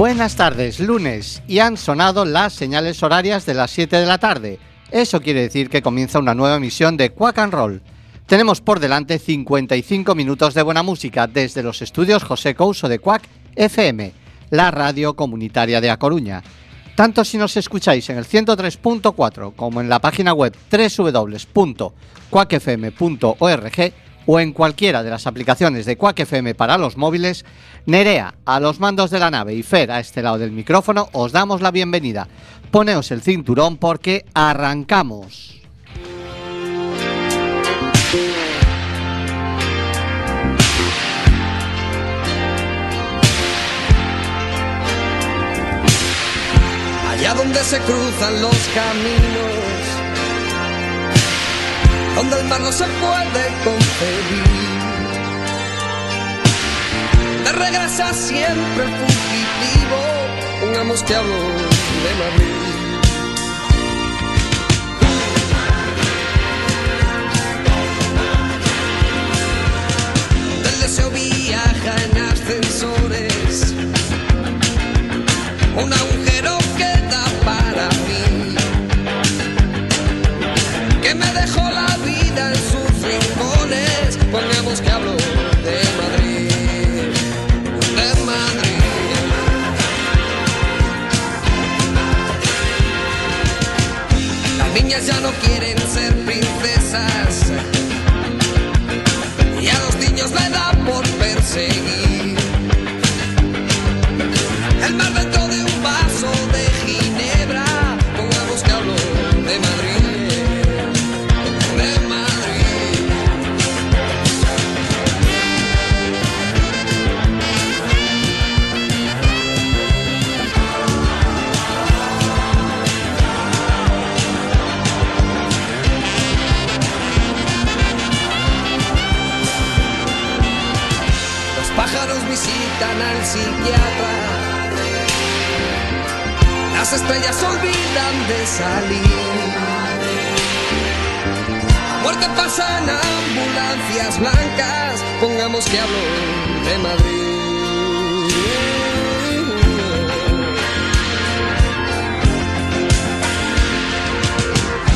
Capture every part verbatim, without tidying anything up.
Buenas tardes, lunes, y han sonado las señales horarias de las siete de la tarde. Eso quiere decir que comienza una nueva emisión de Cuac'n'roll. Tenemos por delante cincuenta y cinco minutos de buena música desde los estudios José Couso de Cuac F M, la radio comunitaria de A Coruña. Tanto si nos escucháis en el ciento tres punto cuatro como en la página web doble u doble u doble u punto cuac f m punto org o en cualquiera de las aplicaciones de Cuac F M para los móviles, Nerea, a los mandos de la nave, y Fer, a este lado del micrófono, os damos la bienvenida. Poneos el cinturón porque arrancamos. Allá donde se cruzan los caminos, donde el mar no se puede concebir, te regresa siempre fugitivo un amosqueado de Madrid. Del deseo viaja en ascensores, un agujero queda para mí, que me dejó la vida en sus rincones, pongamos que hablo de Madrid, de Madrid. Las niñas ya no quieren ser princesas, y a los niños le da por perseguir el mar dentro de un vaso de ginebra, pongamos que hablo de Madrid. Pájaros visitan al psiquiatra, las estrellas olvidan de salir, a muerte pasan ambulancias blancas, pongamos que hablo de Madrid.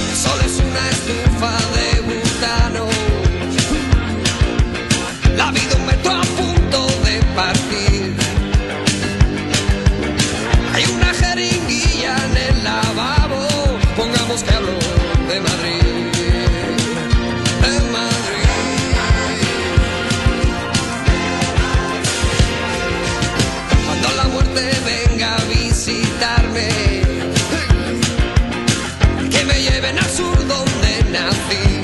El sol es una estufa de butano, la vida un metro a punto partir. Hay una jeringuilla en el lavabo, pongamos que hablo de Madrid, de Madrid. Cuando la muerte venga a visitarme, que me lleven al sur donde nací.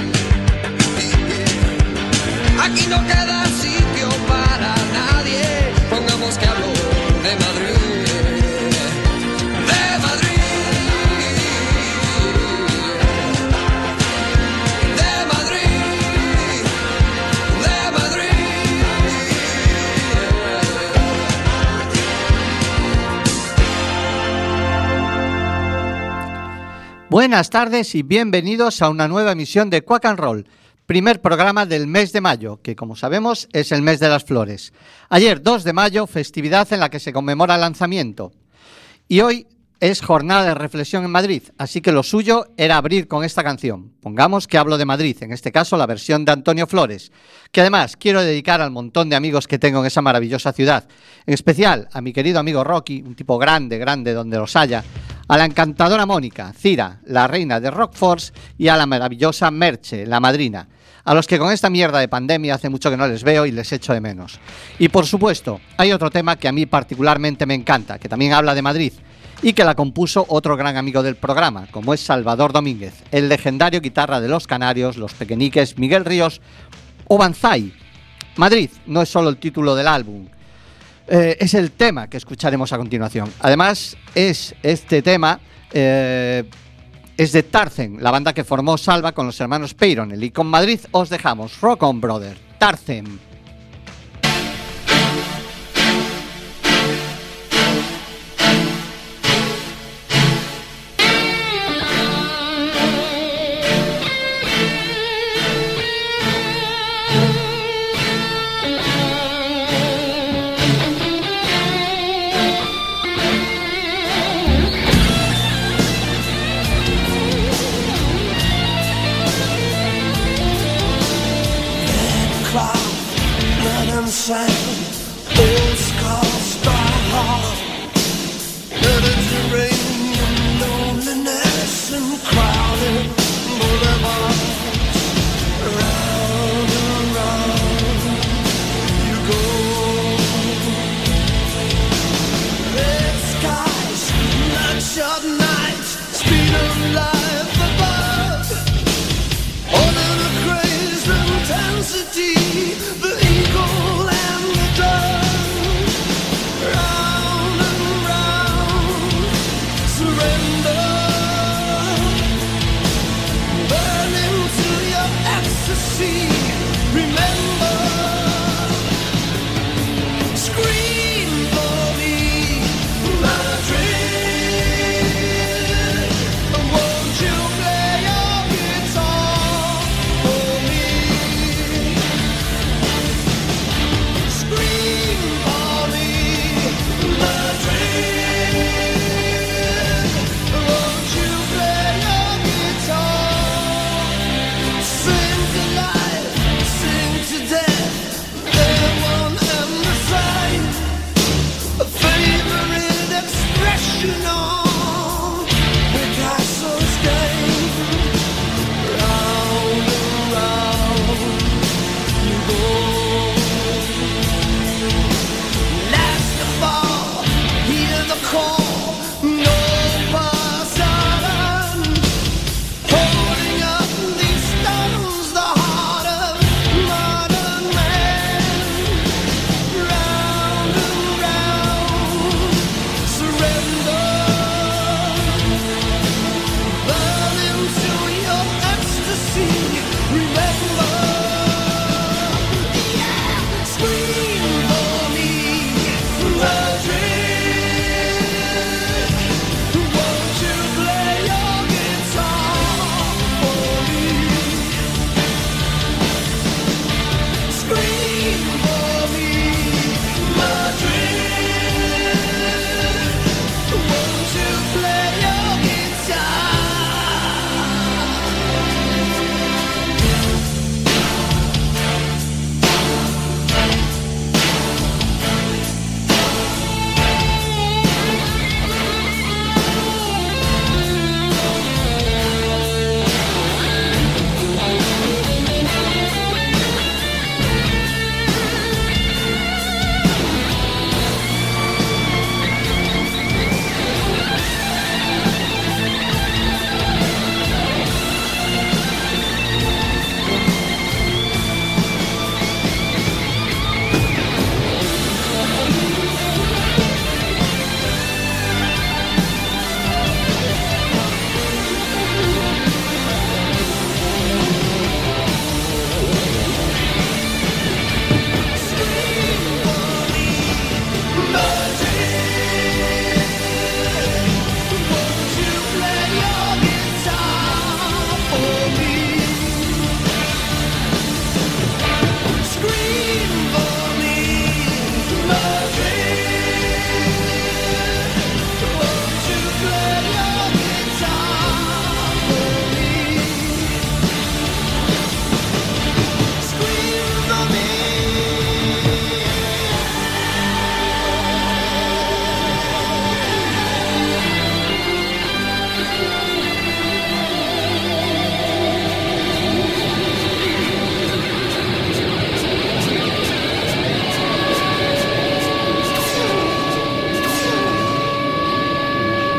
Aquí no queda sitio para nadie, pongamos que hablo de Madrid, de Madrid, de Madrid, de Madrid. Buenas tardes y bienvenidos a una nueva emisión de Cuac'n'roll. Primer programa del mes de mayo, que como sabemos es el mes de las flores. Ayer dos de mayo, festividad en la que se conmemora el lanzamiento. Y hoy es jornada de reflexión en Madrid, así que lo suyo era abrir con esta canción. Pongamos que hablo de Madrid, en este caso la versión de Antonio Flores, que además quiero dedicar al montón de amigos que tengo en esa maravillosa ciudad. En especial a mi querido amigo Rocky, un tipo grande, grande donde los haya, a la encantadora Mónica, Cira, la reina de Rockforce, y a la maravillosa Merche, la madrina, a los que con esta mierda de pandemia hace mucho que no les veo y les echo de menos. Y por supuesto, hay otro tema que a mí particularmente me encanta, que también habla de Madrid, y que la compuso otro gran amigo del programa, como es Salvador Domínguez, el legendario guitarra de Los Canarios, Los Pequeñiques, Miguel Ríos o Banzai. Madrid no es solo el título del álbum, eh, es el tema que escucharemos a continuación. Además, es este tema... Eh, Es de Tarzen, la banda que formó Salva con los hermanos Peyronel. Y con Madrid os dejamos Rock On Brother, Tarzen.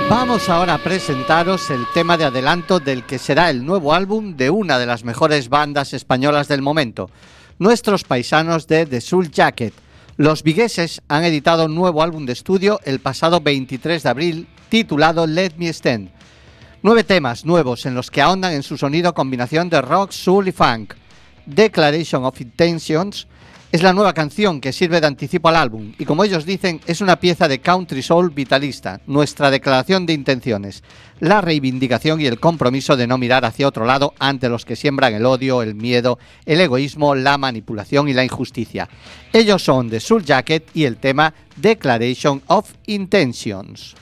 Vamos ahora a presentaros el tema de adelanto del que será el nuevo álbum de una de las mejores bandas españolas del momento, nuestros paisanos de The Soul Jacket. Los vigueses han editado un nuevo álbum de estudio el pasado veintitrés de abril titulado Let Me Stand. Nueve temas nuevos en los que ahondan en su sonido combinación de rock, soul y funk. Declaration of Intentions es la nueva canción que sirve de anticipo al álbum y, como ellos dicen, es una pieza de country soul vitalista, nuestra declaración de intenciones, la reivindicación y el compromiso de no mirar hacia otro lado ante los que siembran el odio, el miedo, el egoísmo, la manipulación y la injusticia. Ellos son The Soul Jacket y el tema Declaration of Intentions.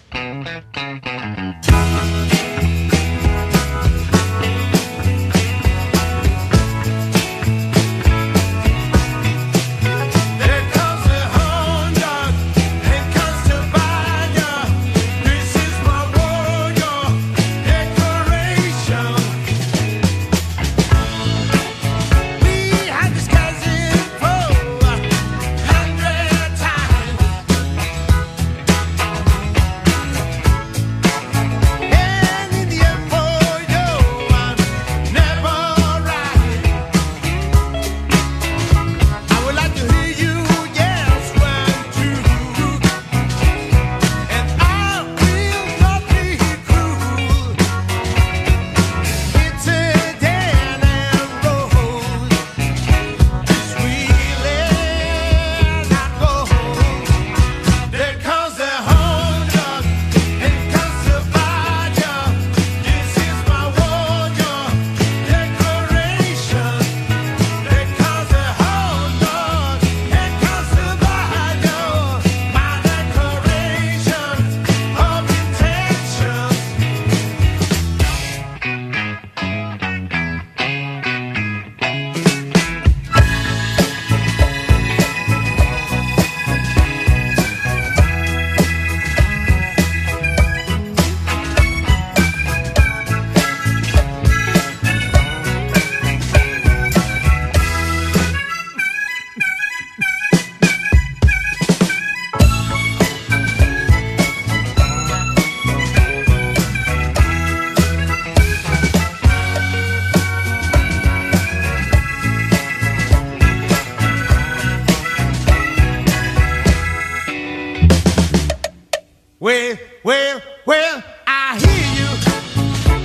Well, well, I hear you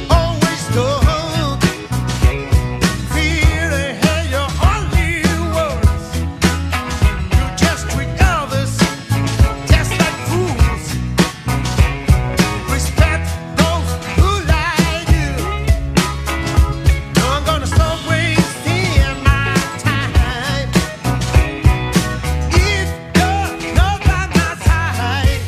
always talk. Feel and hear your only words. You just treat others just like fools. Respect those who like you. No, I'm gonna stop wasting my time. If you're not by my side,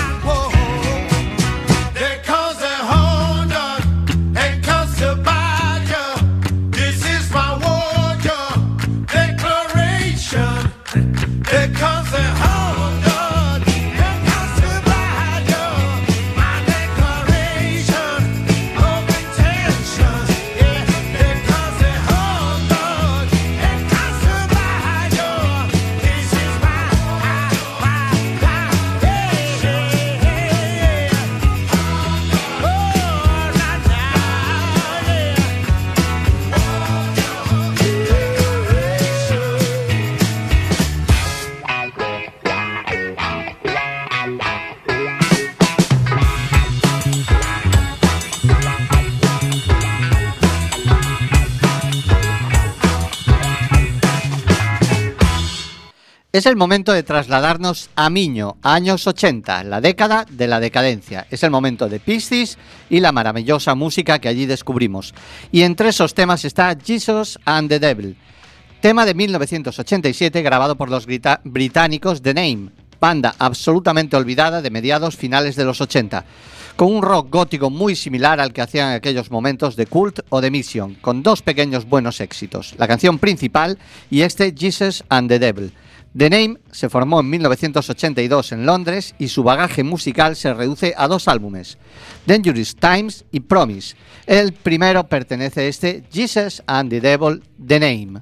there comes a Honda and comes a badger. This is my warrior declaration. There comes a Honda and comes a badger. My declaration of intentions. Yeah, there comes a Honda and comes a badger. This is my my my yeah. Es el momento de trasladarnos a Miño, a años ochenta, la década de la decadencia. Es el momento de Pixies y la maravillosa música que allí descubrimos. Y entre esos temas está Jesus and the Devil, tema de mil novecientos ochenta y siete grabado por los grita- británicos The Name, banda absolutamente olvidada de mediados finales de los ochenta, con un rock gótico muy similar al que hacían en aquellos momentos de Cult o de Mission, con dos pequeños buenos éxitos, la canción principal y este Jesus and the Devil. The Name se formó en mil novecientos ochenta y dos en Londres y su bagaje musical se reduce a dos álbumes, Dangerous Times y Promise. El primero pertenece a este Jesus and the Devil, The Name.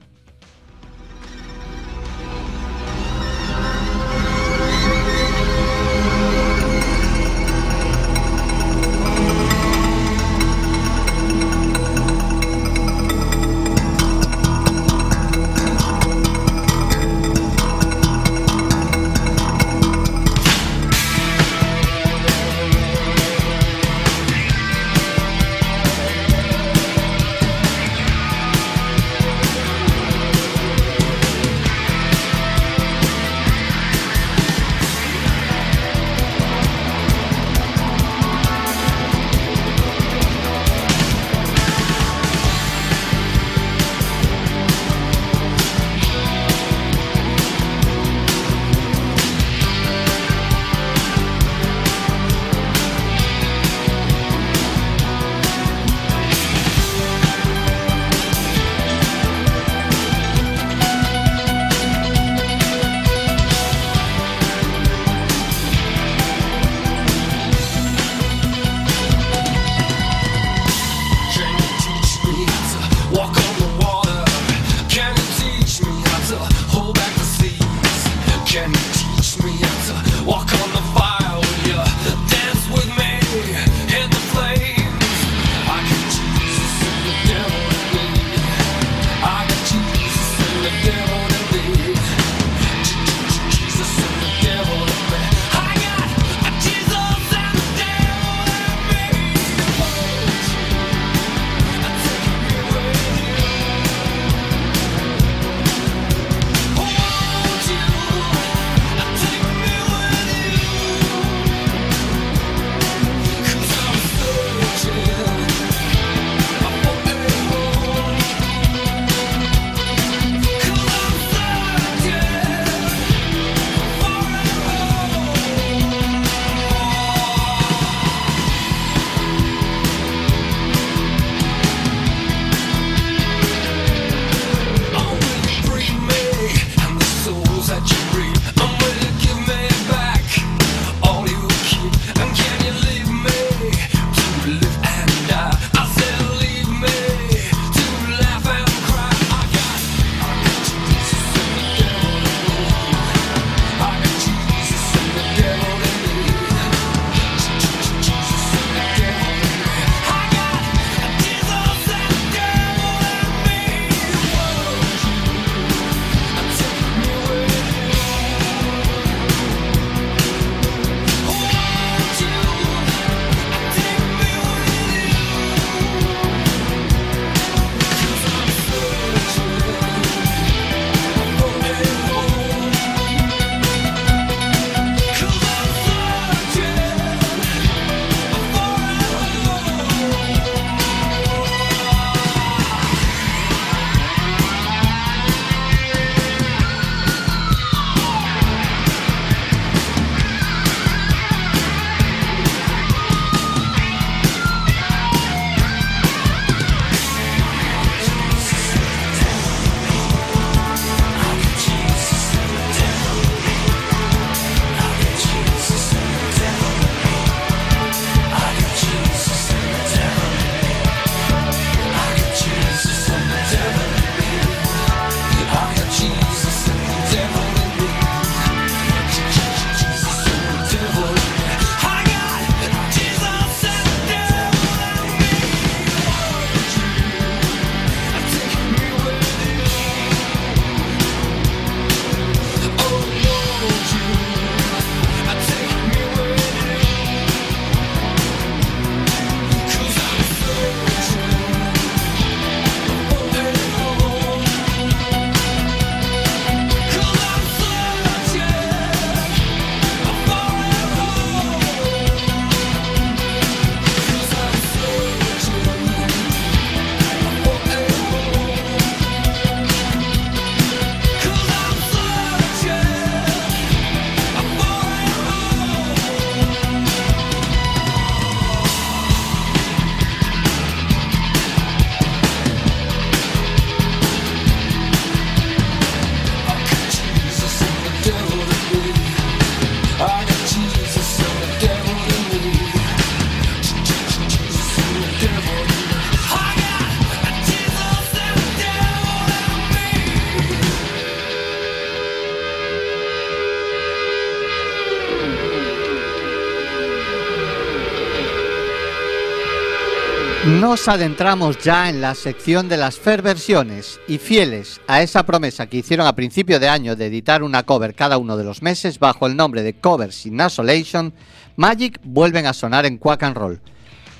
Nos adentramos ya en la sección de las Ferversiones y fieles a esa promesa que hicieron a principio de año de editar una cover cada uno de los meses bajo el nombre de Covers in Isolation, Magic vuelven a sonar en Cuac'n'roll.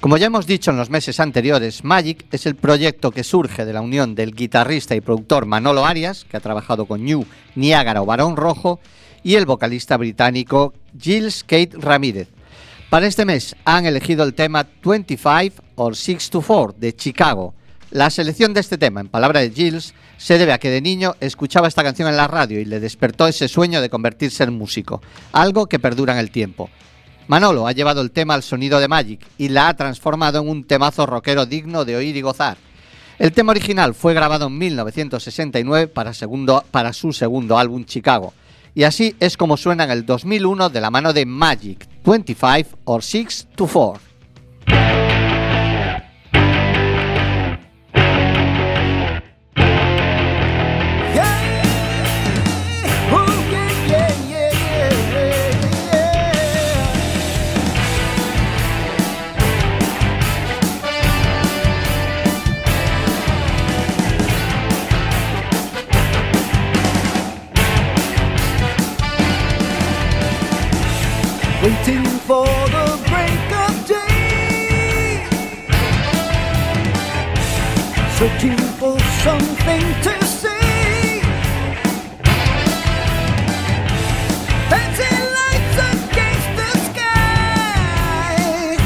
Como ya hemos dicho en los meses anteriores, Magic es el proyecto que surge de la unión del guitarrista y productor Manolo Arias, que ha trabajado con New, Niágara o Barón Rojo, y el vocalista británico Gilles Kate Ramírez. Para este mes han elegido el tema twenty-five or six to four de Chicago. La selección de este tema, en palabra de Gilles, se debe a que de niño escuchaba esta canción en la radio y le despertó ese sueño de convertirse en músico, algo que perdura en el tiempo. Manolo ha llevado el tema al sonido de Magic y la ha transformado en un temazo rockero digno de oír y gozar. El tema original fue grabado en mil novecientos sesenta y nueve para, segundo, para su segundo álbum Chicago. Y así es como suena en el dos mil uno de la mano de Magic, twenty-five or six to four. Waiting for the break of day, searching for something to say. Fancy lights against the sky,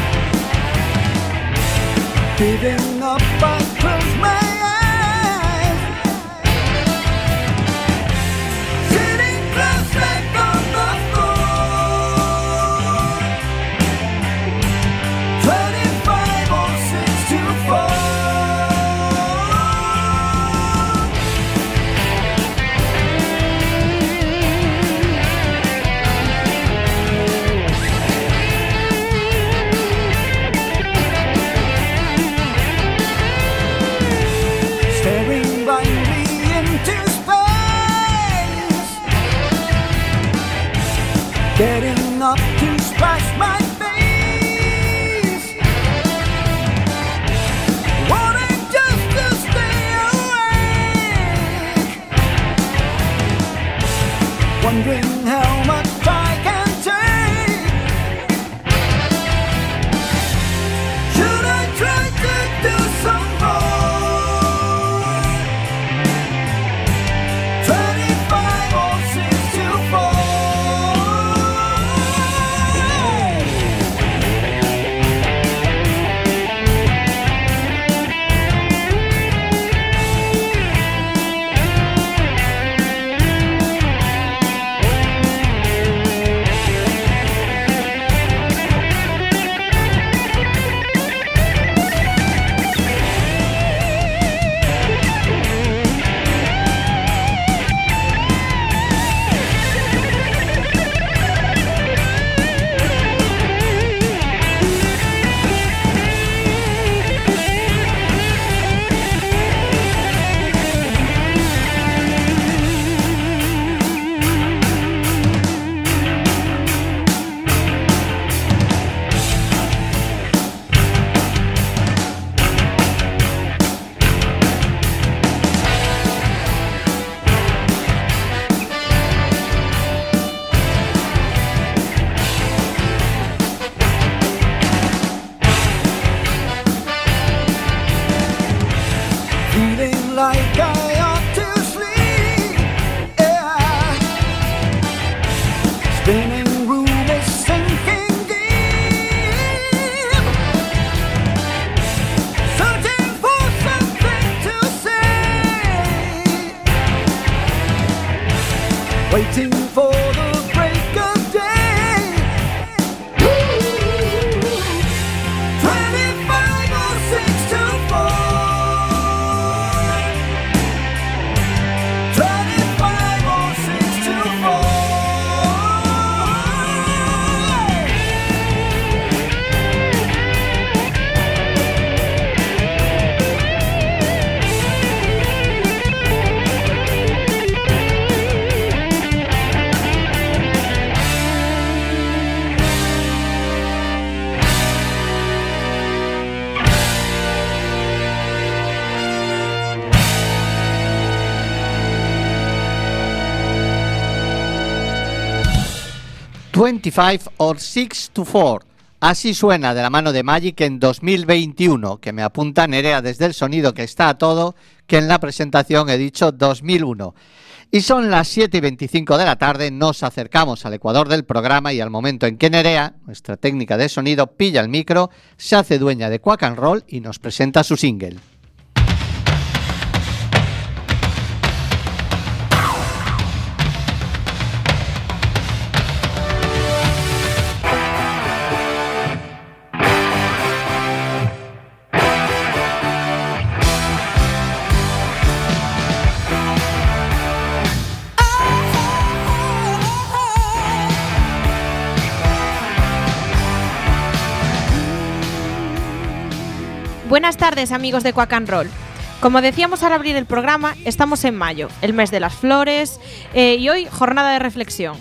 giving up I close my eyes, sitting close like on the floor. veinticinco or six to four. Así suena de la mano de Magic en dos mil veintiuno, que me apunta Nerea desde el sonido que está a todo, que en la presentación he dicho dos mil uno. Y son las siete y veinticinco de la tarde, nos acercamos al ecuador del programa y al momento en que Nerea, nuestra técnica de sonido, pilla el micro, se hace dueña de Cuac'n'roll y nos presenta su single. Buenas tardes, amigos de Cuac'n'roll. Como decíamos al abrir el programa, estamos en mayo, el mes de las flores, eh, y hoy jornada de reflexión.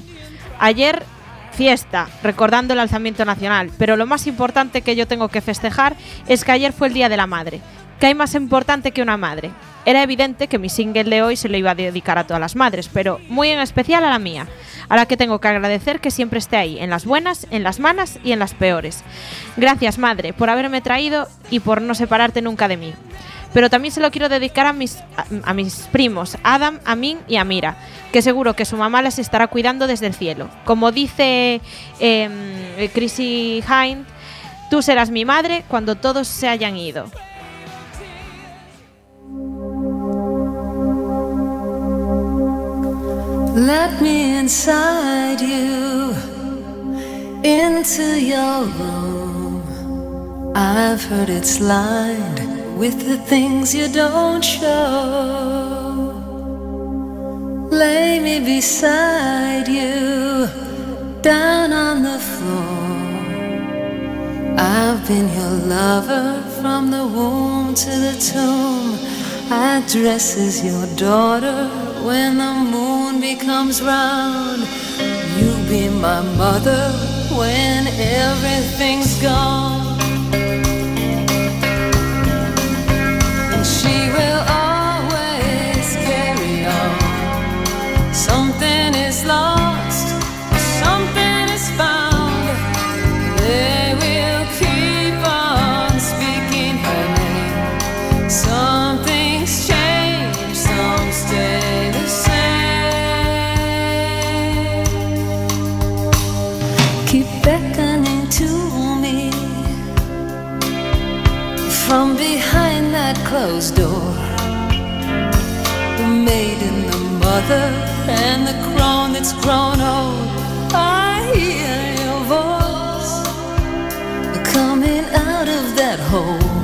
Ayer fiesta, recordando el alzamiento nacional, pero lo más importante que yo tengo que festejar es que ayer fue el Día de la Madre. ¿Qué hay más importante que una madre? Era evidente que mi single de hoy se lo iba a dedicar a todas las madres, pero muy en especial a la mía, a la que tengo que agradecer que siempre esté ahí, en las buenas, en las malas y en las peores. Gracias, madre, por haberme traído y por no separarte nunca de mí. Pero también se lo quiero dedicar a mis, a, a mis primos, Adam, Amin y Amira, que seguro que su mamá las estará cuidando desde el cielo. Como dice eh, Chrissy Hind, tú serás mi madre cuando todos se hayan ido. Let me inside you, into your room. I've heard it's lined with the things you don't show. Lay me beside you, down on the floor. I've been your lover from the womb to the tomb. I dress as your daughter when the moon becomes round. You be my mother when everything's gone. And she will always carry on. Something is lost, something is found. They will keep on speaking her name. Something from behind that closed door, the maiden, the mother, and the crone that's grown old. I hear your voice coming out of that hole.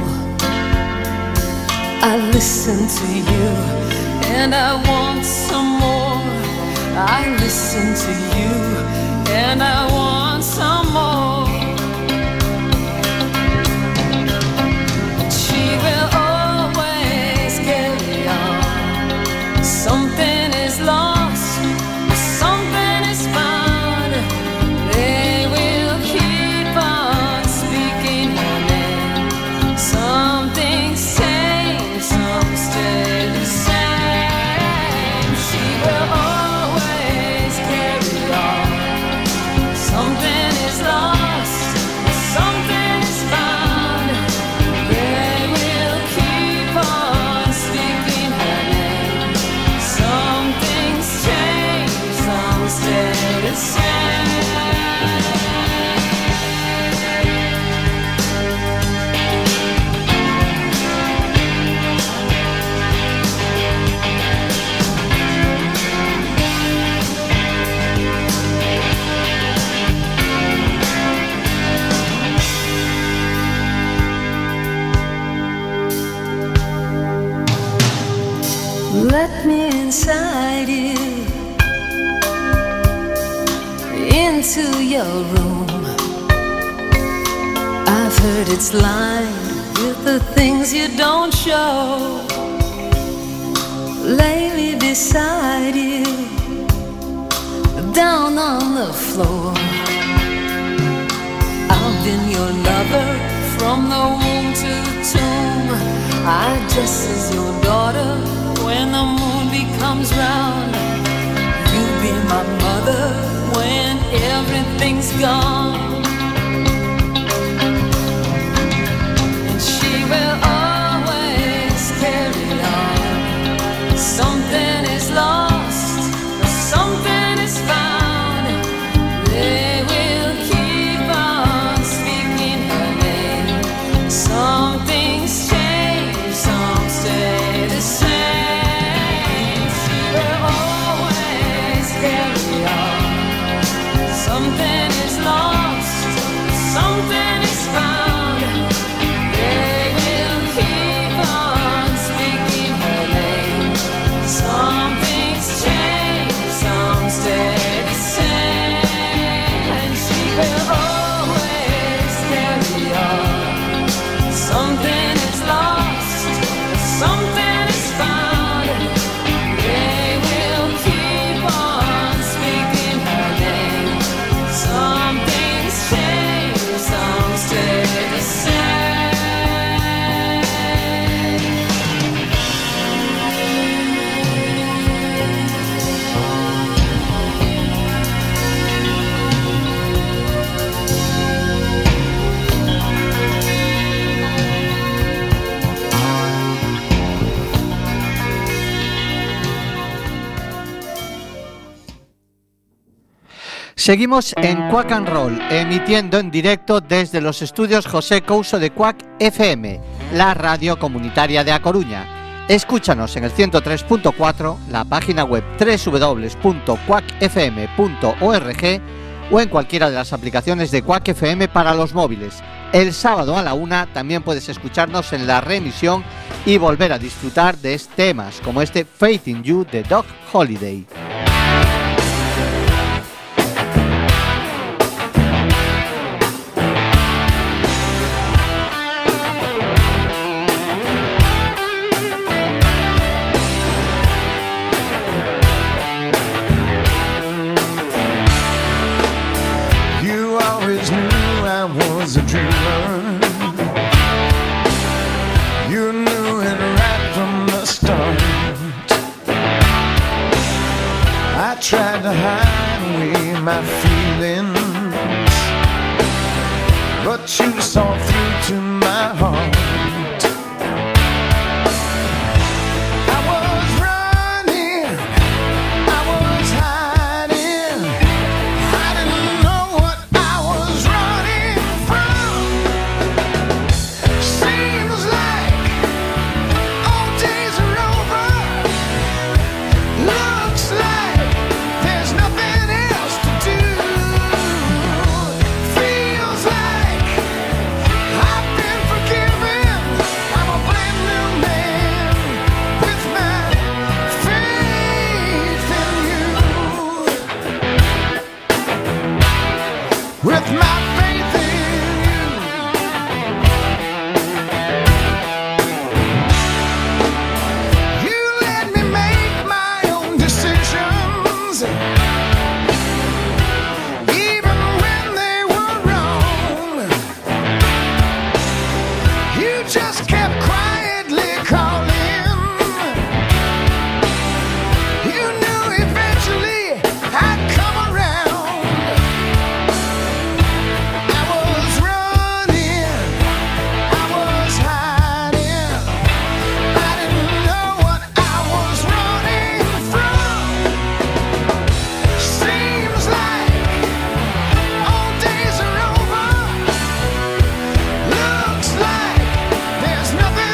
I listen to you, and I want some more. I listen to you, and I want some more. Something is lost, something is found. They will keep on speaking her name. Something's changed, some stay the same. She will always carry on. Something is lost, something is found. They will keep on speaking her name. Let me inside you, into your room. I've heard it's lined with the things you don't show. Lay me beside you, down on the floor. I've been your lover from the womb to the tomb. I dress as your daughter when the moon becomes round. You be my mother when everything's gone. And she will always carry on. Something is lost, but something is found. They will keep on speaking her name. Some things change, some stay the same. She will always carry on. Something is lost, something is found. They will keep on speaking her name. Some things change, some stay the same. And she will always carry on. Something is lost, something is found. They will keep on speaking her name. Some things change, some stay the same. Seguimos en Cuac'n'roll, emitiendo en directo desde los estudios José Couso de Cuac F M, la radio comunitaria de A Coruña. Escúchanos en el ciento tres punto cuatro, la página web doble u doble u doble u punto cuac f m punto org o en cualquiera de las aplicaciones de Cuac F M para los móviles. El sábado a la una también puedes escucharnos en la reemisión y volver a disfrutar de temas como este Faith in You de Doc Holiday. A dreamer, you knew it right from the start. I tried to hide away my feelings, but you saw through to my heart. There's nothing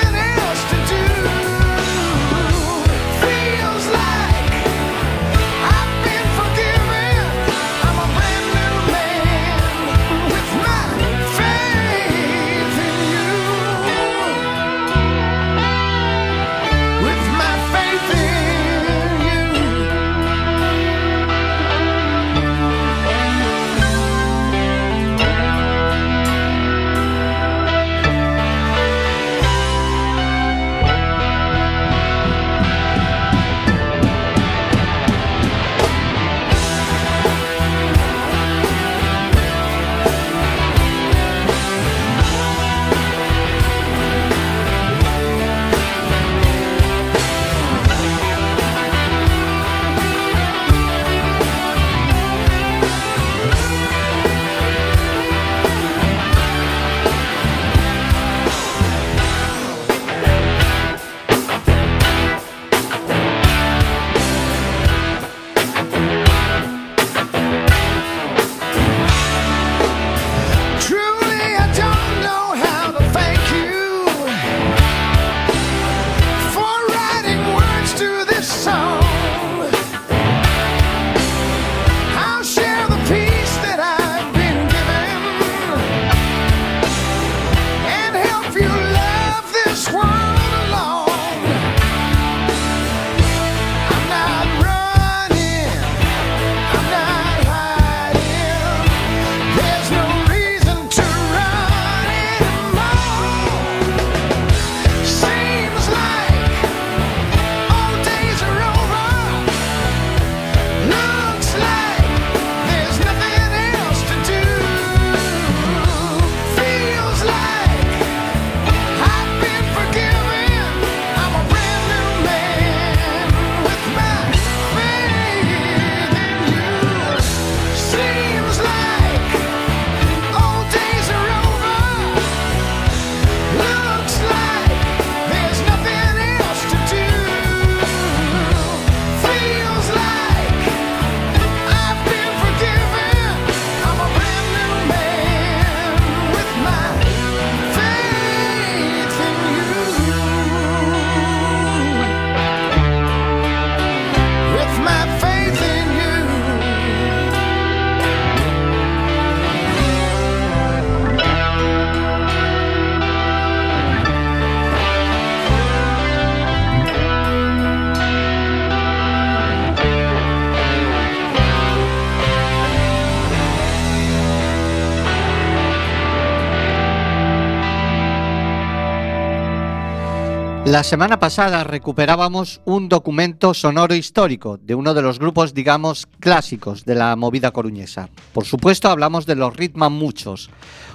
La semana pasada recuperábamos un documento sonoro histórico de uno de los grupos, digamos, clásicos de la movida coruñesa. Por supuesto, hablamos de los Ritman muchos.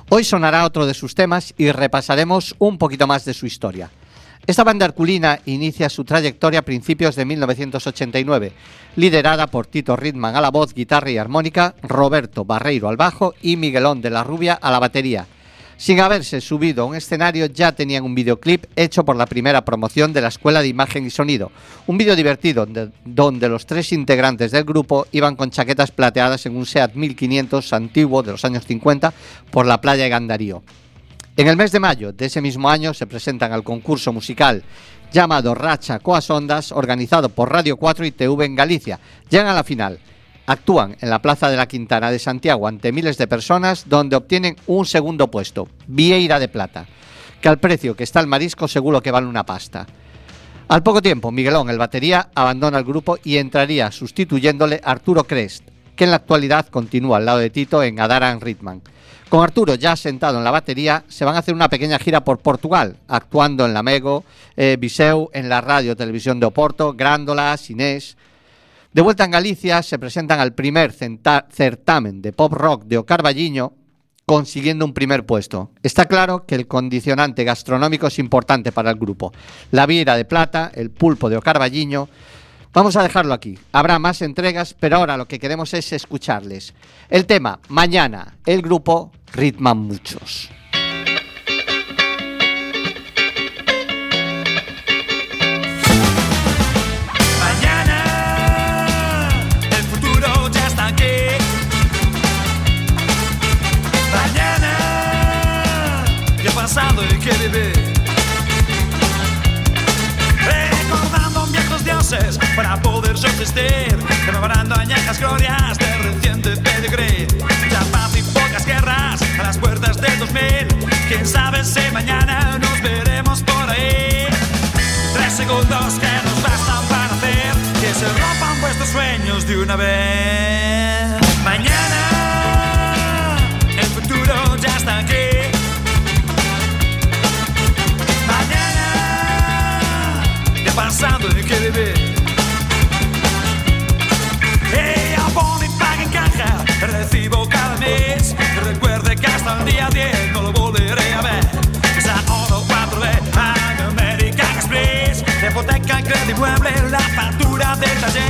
Hoy sonará otro de sus temas y repasaremos un poquito más de su historia. Esta banda herculina inicia su trayectoria a principios de mil novecientos ochenta y nueve, liderada por Tito Ritman a la voz, guitarra y armónica, Roberto Barreiro al bajo y Miguelón de la Rubia a la batería. Sin haberse subido a un escenario, ya tenían un videoclip hecho por la primera promoción de la Escuela de Imagen y Sonido. Un vídeo divertido donde, donde los tres integrantes del grupo iban con chaquetas plateadas en un SEAT mil quinientos antiguo de los años cincuenta por la playa de Gandarío. En el mes de mayo de ese mismo año se presentan al concurso musical llamado Racha Coas Ondas, organizado por Radio cuatro y T V en Galicia. Llegan a la final. Actúan en la Plaza de la Quintana de Santiago ante miles de personas, donde obtienen un segundo puesto, Vieira de Plata, que al precio que está el marisco seguro que vale una pasta. Al poco tiempo, Miguelón, el batería, abandona el grupo y entraría sustituyéndole Arturo Crest, que en la actualidad continúa al lado de Tito en Adaran Ritman. Con Arturo ya sentado en la batería, se van a hacer una pequeña gira por Portugal, actuando en Lamego, eh, Viseu, en la radio televisión de Oporto, Grándola, Sinés. De vuelta en Galicia se presentan al primer centa- certamen de pop rock de O Carballiño, consiguiendo un primer puesto. Está claro que el condicionante gastronómico es importante para el grupo. La Vieira de Plata, el pulpo de O Carballiño. Vamos a dejarlo aquí. Habrá más entregas, pero ahora lo que queremos es escucharles. El tema, mañana, el grupo Ritman muchos. Pasado y que vivir, recordando viejos dioses para poder subsistir, rememorando añejas glorias del reciente pedigrí. Ya paz y pocas guerras a las puertas del dos mil. Quién sabe si mañana nos veremos por ahí. Tres segundos que nos bastan para hacer que se rompan vuestros sueños de una vez. Mañana el futuro ya está aquí. Pasado de que vivir. Ella pone y paga en caja, recibo cada mes. Recuerde que hasta el día diez no lo volveré a ver. Esa oro cuatro B, I'm American Express. Hipoteca, crédito inmueble, la factura del taller.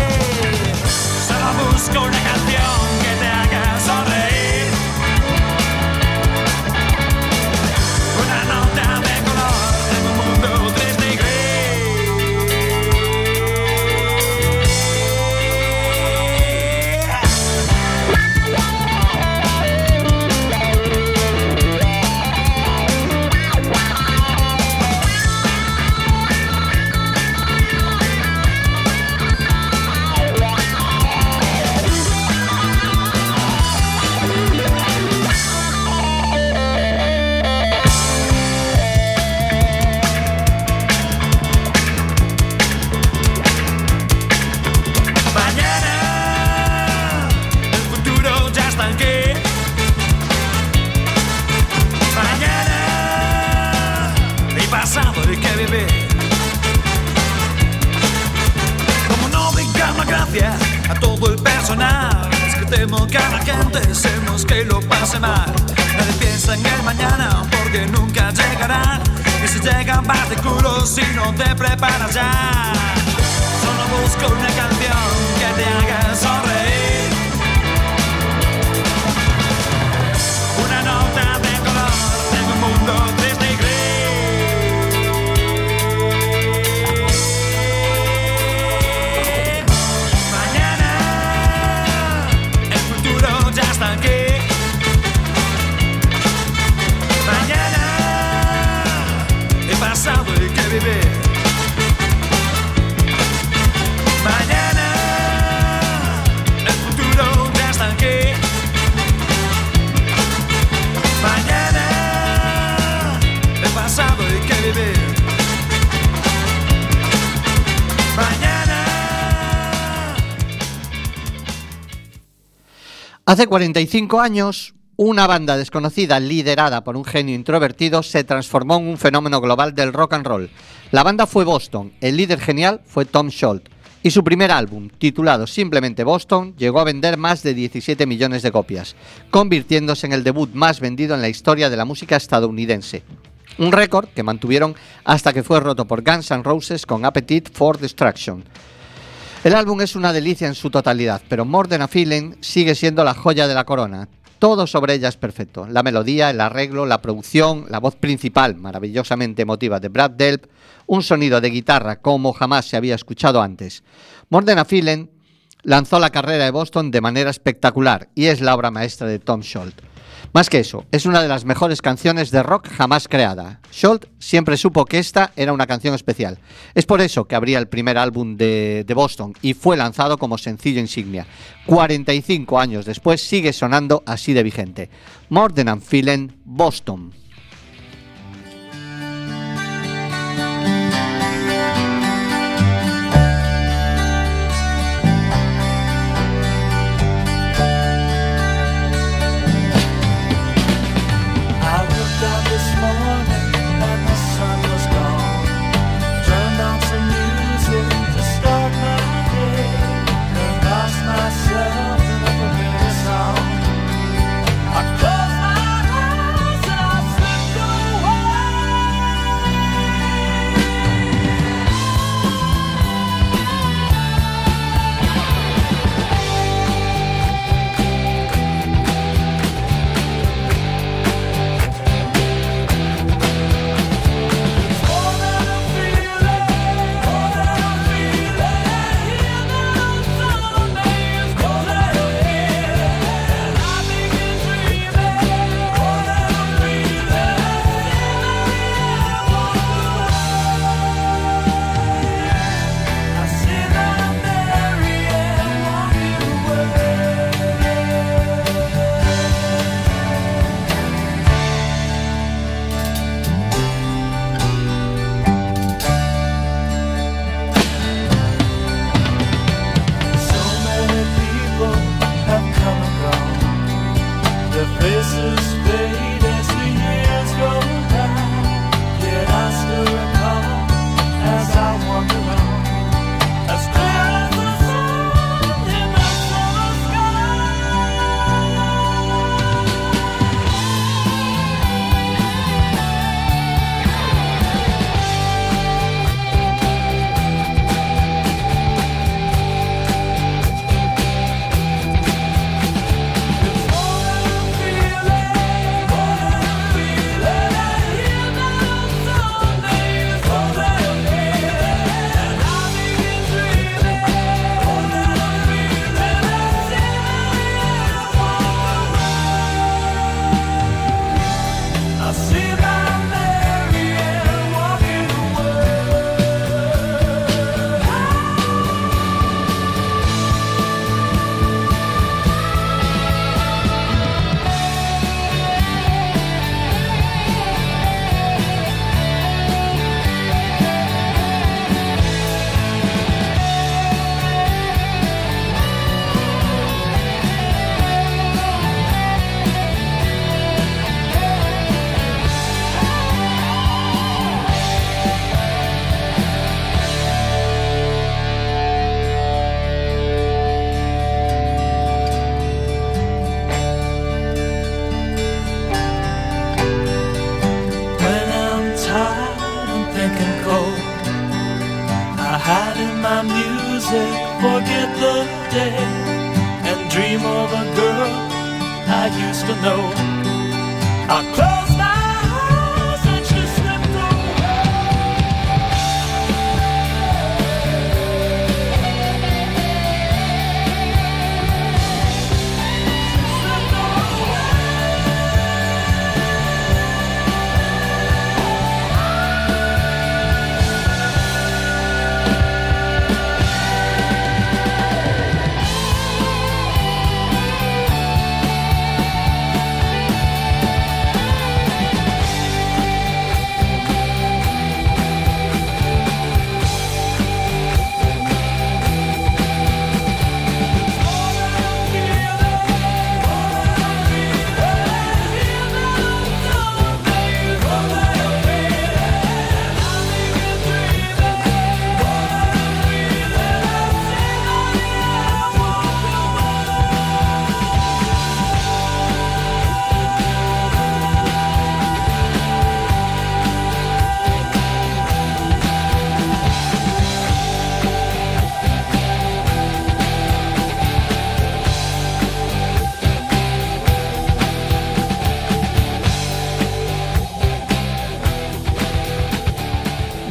Solo busco una canción que te haga sonreír. Una nota de color en un mundo triste. A todo el personal, es que temo que a la gente seamos que lo pase mal. Nadie piensa en el mañana porque nunca llegará. Y si llegan vas de culo si no te preparas ya. Solo busco una canción que te haga sonreír. Una nota de color en un mundo triste y gris. Mañana el futuro ya está aquí. Mañana el pasado hay que vivir. Mañana. Hace cuarenta y cinco años, Una banda desconocida liderada por un genio introvertido se transformó en un fenómeno global del rock and roll. La banda fue Boston, el líder genial fue Tom Scholz y su primer álbum, titulado simplemente Boston, llegó a vender más de diecisiete millones de copias, convirtiéndose en el debut más vendido en la historia de la música estadounidense. Un récord que mantuvieron hasta que fue roto por Guns N' Roses con Appetite for Destruction. El álbum es una delicia en su totalidad, pero More Than a Feeling sigue siendo la joya de la corona. Todo sobre ella es perfecto, la melodía, el arreglo, la producción, la voz principal maravillosamente emotiva de Brad Delp, un sonido de guitarra como jamás se había escuchado antes. More Than a Feeling lanzó la carrera de Boston de manera espectacular y es la obra maestra de Tom Scholz. Más que eso, es una de las mejores canciones de rock jamás creada. Scholz siempre supo que esta era una canción especial. Es por eso que abría el primer álbum de, de Boston y fue lanzado como sencillo insignia. cuarenta y cinco años después sigue sonando así de vigente. More Than a Feeling, Boston.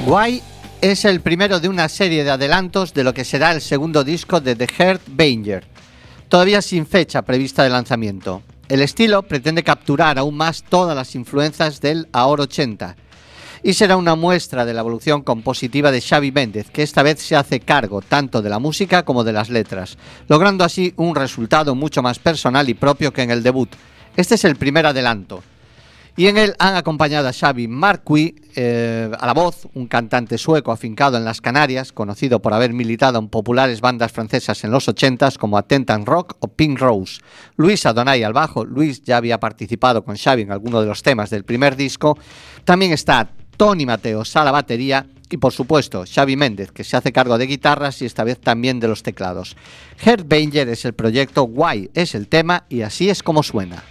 Why es el primero de una serie de adelantos de lo que será el segundo disco de The Heartbenger, todavía sin fecha prevista de lanzamiento. El estilo pretende capturar aún más todas las influencias del Ahora ochenta y será una muestra de la evolución compositiva de Xavi Méndez, que esta vez se hace cargo tanto de la música como de las letras, logrando así un resultado mucho más personal y propio que en el debut. Este es el primer adelanto y en él han acompañado a Xavi Marcui eh, a la voz, un cantante sueco afincado en las Canarias, conocido por haber militado en populares bandas francesas en los ochentas como Attentant Rock o Pink Rose. Luis Adonai al bajo. Luis ya había participado con Xavi en alguno de los temas del primer disco. También está Tony Mateos a la batería y, por supuesto, Xavi Méndez, que se hace cargo de guitarras y esta vez también de los teclados. Heartbenger es el proyecto, Why es el tema y así es como suena.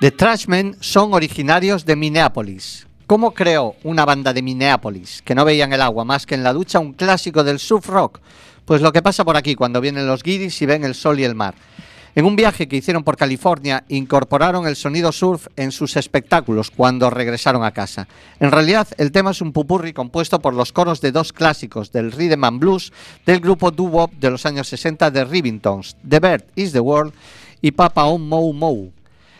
The Trashmen son originarios de Minneapolis. ¿Cómo creó una banda de Minneapolis que no veían el agua más que en la ducha un clásico del surf rock? Pues lo que pasa por aquí cuando vienen los guiris y ven el sol y el mar. En un viaje que hicieron por California, incorporaron el sonido surf en sus espectáculos cuando regresaron a casa. En realidad, el tema es un popurrí compuesto por los coros de dos clásicos del Rhythm and Blues del grupo doo-wop de los años sesenta de Rivingtons, The Bird is the World y Papa Oh Mou Mou.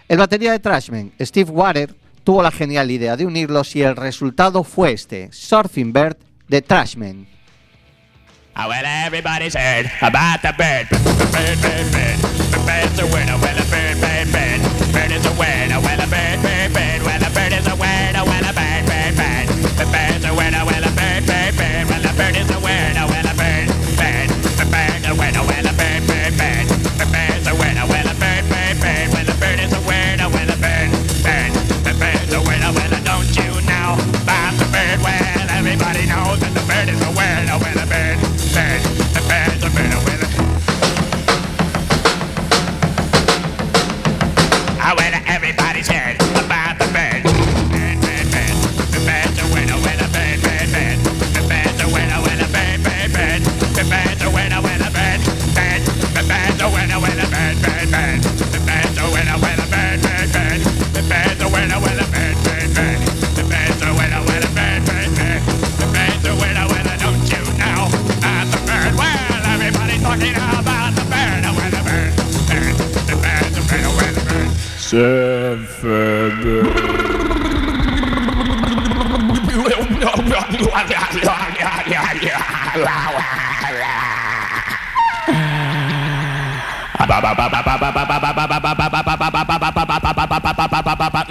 El batería de Trashmen, Steve Warer, tuvo la genial idea de unirlos y el resultado fue este, Surfing Bird de Trashmen. Oh, well, everybody's heard about the bird. Bird, bird, bird. The bird's a word, oh, well, a bird, bird, bird. Bird is a word, oh, well, a bird, bird, bird. Well, a bird is a word, oh, well, a bird, bird, bird. The bird's a word, oh, well, a bird, bird, bird. Well, a bird is a word, oh, well, a bird, bird. The bird's a word, oh, well, a bird, bird, bird. The bird's a word, oh, well, a bird, bird, bird. Well, a bird is a word, oh, well, a bird, bird. The bird's a word, oh, well, don't you know about the bird? Well, everybody knows that the bird is a word, oh, well, a bird. Bird, the bird's a bird, oh, well, a bird. Oh, well, everybody's heard about the bird. Bird, bird, bird. The bird's a winner, well, a bird, bird, bird. The bird's a winner, well, a bird, bird, bird. The bird's a winner, well, a bird, bird. The bird's a winner, well, a bird, bird, bird. The bird's a winner, well, a bird, bird, bird. The bird's a winner, well, a bird, bird, bird. The bird's a winner, well, a bird, bird, bird. The bird's a winner, well, don't you know? Well, everybody's talking about the bird, oh, well, the bird, bird, the bird, the bird, oh, well, the bird.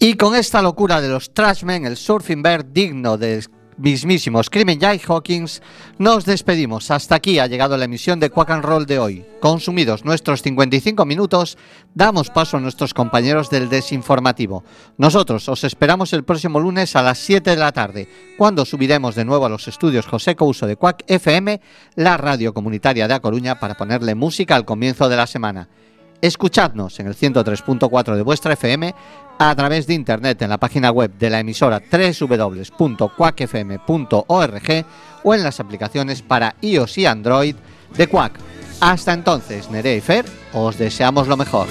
Y con esta locura de los Trashmen, el Surfing Bird digno de mismísimo Screaming Jay Hawkins, nos despedimos. Hasta aquí ha llegado la emisión de Cuac'n'Roll de hoy. Consumidos nuestros cincuenta y cinco minutos, damos paso a nuestros compañeros del desinformativo. Nosotros os esperamos el próximo lunes a las siete de la tarde, cuando subiremos de nuevo a los estudios José Couso de Cuac F M, la radio comunitaria de A Coruña, para ponerle música al comienzo de la semana. Escuchadnos en el ciento tres punto cuatro de vuestra F M, a través de internet en la página web de la emisora doble u doble u doble u punto cuac f m punto org o en las aplicaciones para i o ese y Android de Cuac. Hasta entonces, Nerea y Fer, os deseamos lo mejor.